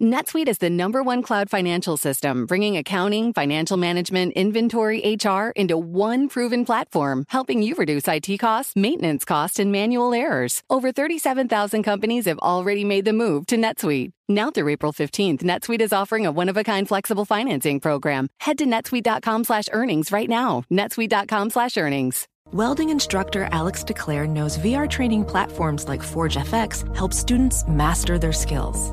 NetSuite is the #1 cloud financial system, bringing accounting, financial management, inventory, HR into one proven platform, helping you reduce IT costs, maintenance costs, and manual errors. Over 37,000 companies have already made the move to NetSuite. Now through April 15th, NetSuite is offering a one-of-a-kind flexible financing program. Head to netsuite.com/earnings right now. netsuite.com/earnings. Welding instructor Alex DeClaire knows VR training platforms like ForgeFX help students master their skills.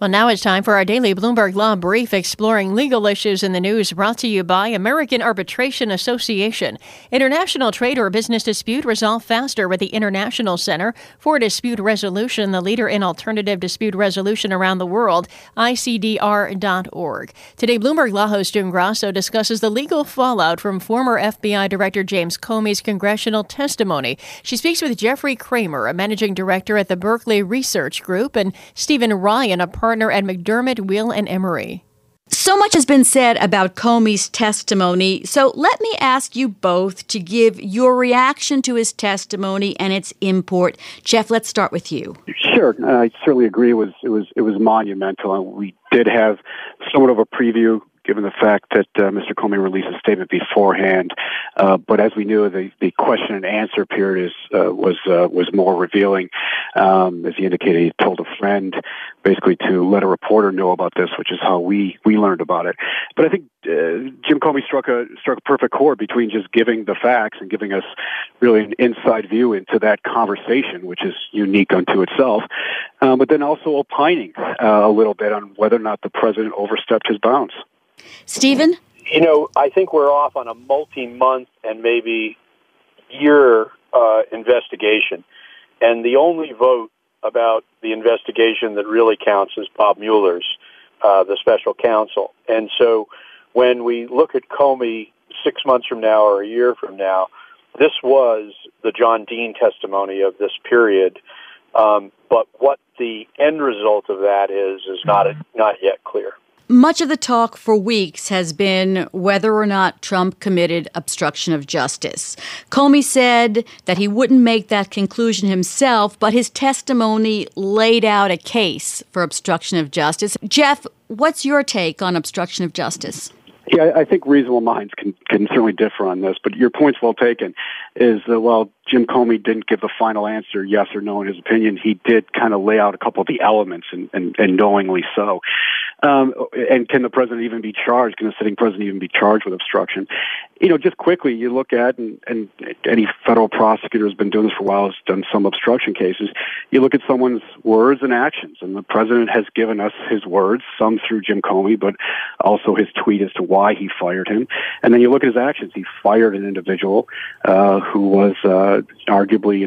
Well, now it's time for our daily Bloomberg Law Brief, exploring legal issues in the news, brought to you by American Arbitration Association. International trade or business dispute resolved faster with the International Center for Dispute Resolution, the leader in alternative dispute resolution around the world, ICDR.org. Today, Bloomberg Law host June Grasso discusses the legal fallout from former FBI Director James Comey's congressional testimony. She speaks with Jeffrey Kramer, a managing director at the Berkeley Research Group, and Stephen Ryan, a partner at McDermott Will and Emery. So much has been said about Comey's testimony, so let me ask you both to give your reaction to his testimony and its import. Jeff, let's start with you. Sure. I certainly agree. It was monumental, and we did have somewhat of a preview, given the fact that Mr. Comey released a statement beforehand. But as we knew, the question and answer period was more revealing. As he indicated, he told a friend basically to let a reporter know about this, which is how we learned about it. But I think Jim Comey struck a perfect chord between just giving the facts and giving us really an inside view into that conversation, which is unique unto itself, but then also opining a little bit on whether or not the president overstepped his bounds. Stephen? You know, I think we're off on a multi-month and maybe year investigation. And the only vote about the investigation that really counts is Bob Mueller's, the special counsel. And so when we look at Comey 6 months from now or a year from now, this was the John Dean testimony of this period. But what the end result of that is not yet clear. Much of the talk for weeks has been whether or not Trump committed obstruction of justice. Comey said that he wouldn't make that conclusion himself, but his testimony laid out a case for obstruction of justice. Jeff, what's your take on obstruction of justice? Yeah, I think reasonable minds can certainly differ on this, but your point's well taken, is that while Jim Comey didn't give the final answer, yes or no, in his opinion, he did kind of lay out a couple of the elements, and knowingly so. And can the president even be charged? Can a sitting president even be charged with obstruction? You know, just quickly, you look at, and any federal prosecutor has been doing this for a while, has done some obstruction cases, you look at someone's words and actions, and the president has given us his words, some through Jim Comey, but also his tweet as to why he fired him. And then you look at his actions. He fired an individual who was arguably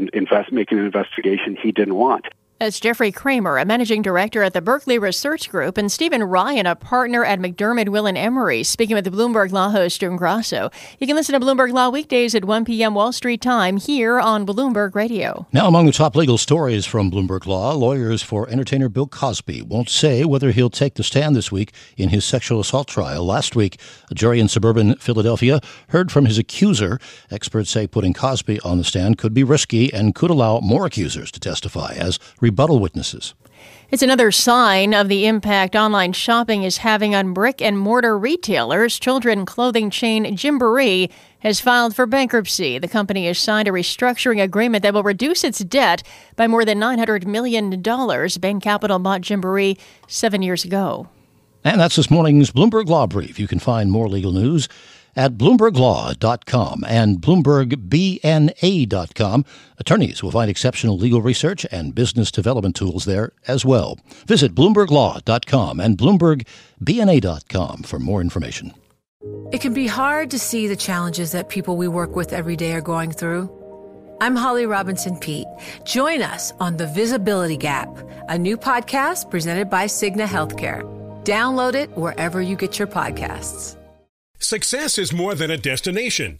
making an investigation he didn't want. That's Jeffrey Kramer, a managing director at the Berkeley Research Group, and Stephen Ryan, a partner at McDermott Will & Emery, speaking with the Bloomberg Law host, June Grasso. You can listen to Bloomberg Law weekdays at 1 p.m. Wall Street time here on Bloomberg Radio. Now among the top legal stories from Bloomberg Law, lawyers for entertainer Bill Cosby won't say whether he'll take the stand this week in his sexual assault trial. Last week, a jury in suburban Philadelphia heard from his accuser. Experts say putting Cosby on the stand could be risky and could allow more accusers to testify as rebuttal witnesses. It's another sign of the impact online shopping is having on brick-and-mortar retailers. Children's clothing chain Gymboree has filed for bankruptcy. The company has signed a restructuring agreement that will reduce its debt by more than $900 million. Bain Capital bought Gymboree 7 years ago. And that's this morning's Bloomberg Law Brief. You can find more legal news at BloombergLaw.com and BloombergBNA.com. Attorneys will find exceptional legal research and business development tools there as well. Visit BloombergLaw.com and BloombergBNA.com for more information. It can be hard to see the challenges that people we work with every day are going through. I'm Holly Robinson Peete. Join us on The Visibility Gap, a new podcast presented by Cigna Healthcare. Download it wherever you get your podcasts. Success is more than a destination.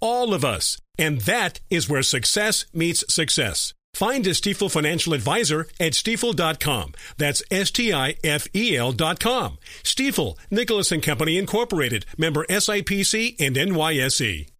all of us. And that is where success meets success. Find a Stifel financial advisor at Stifel.com. That's Stifel.com. Stifel, Nicholas & Company Incorporated, member SIPC and NYSE.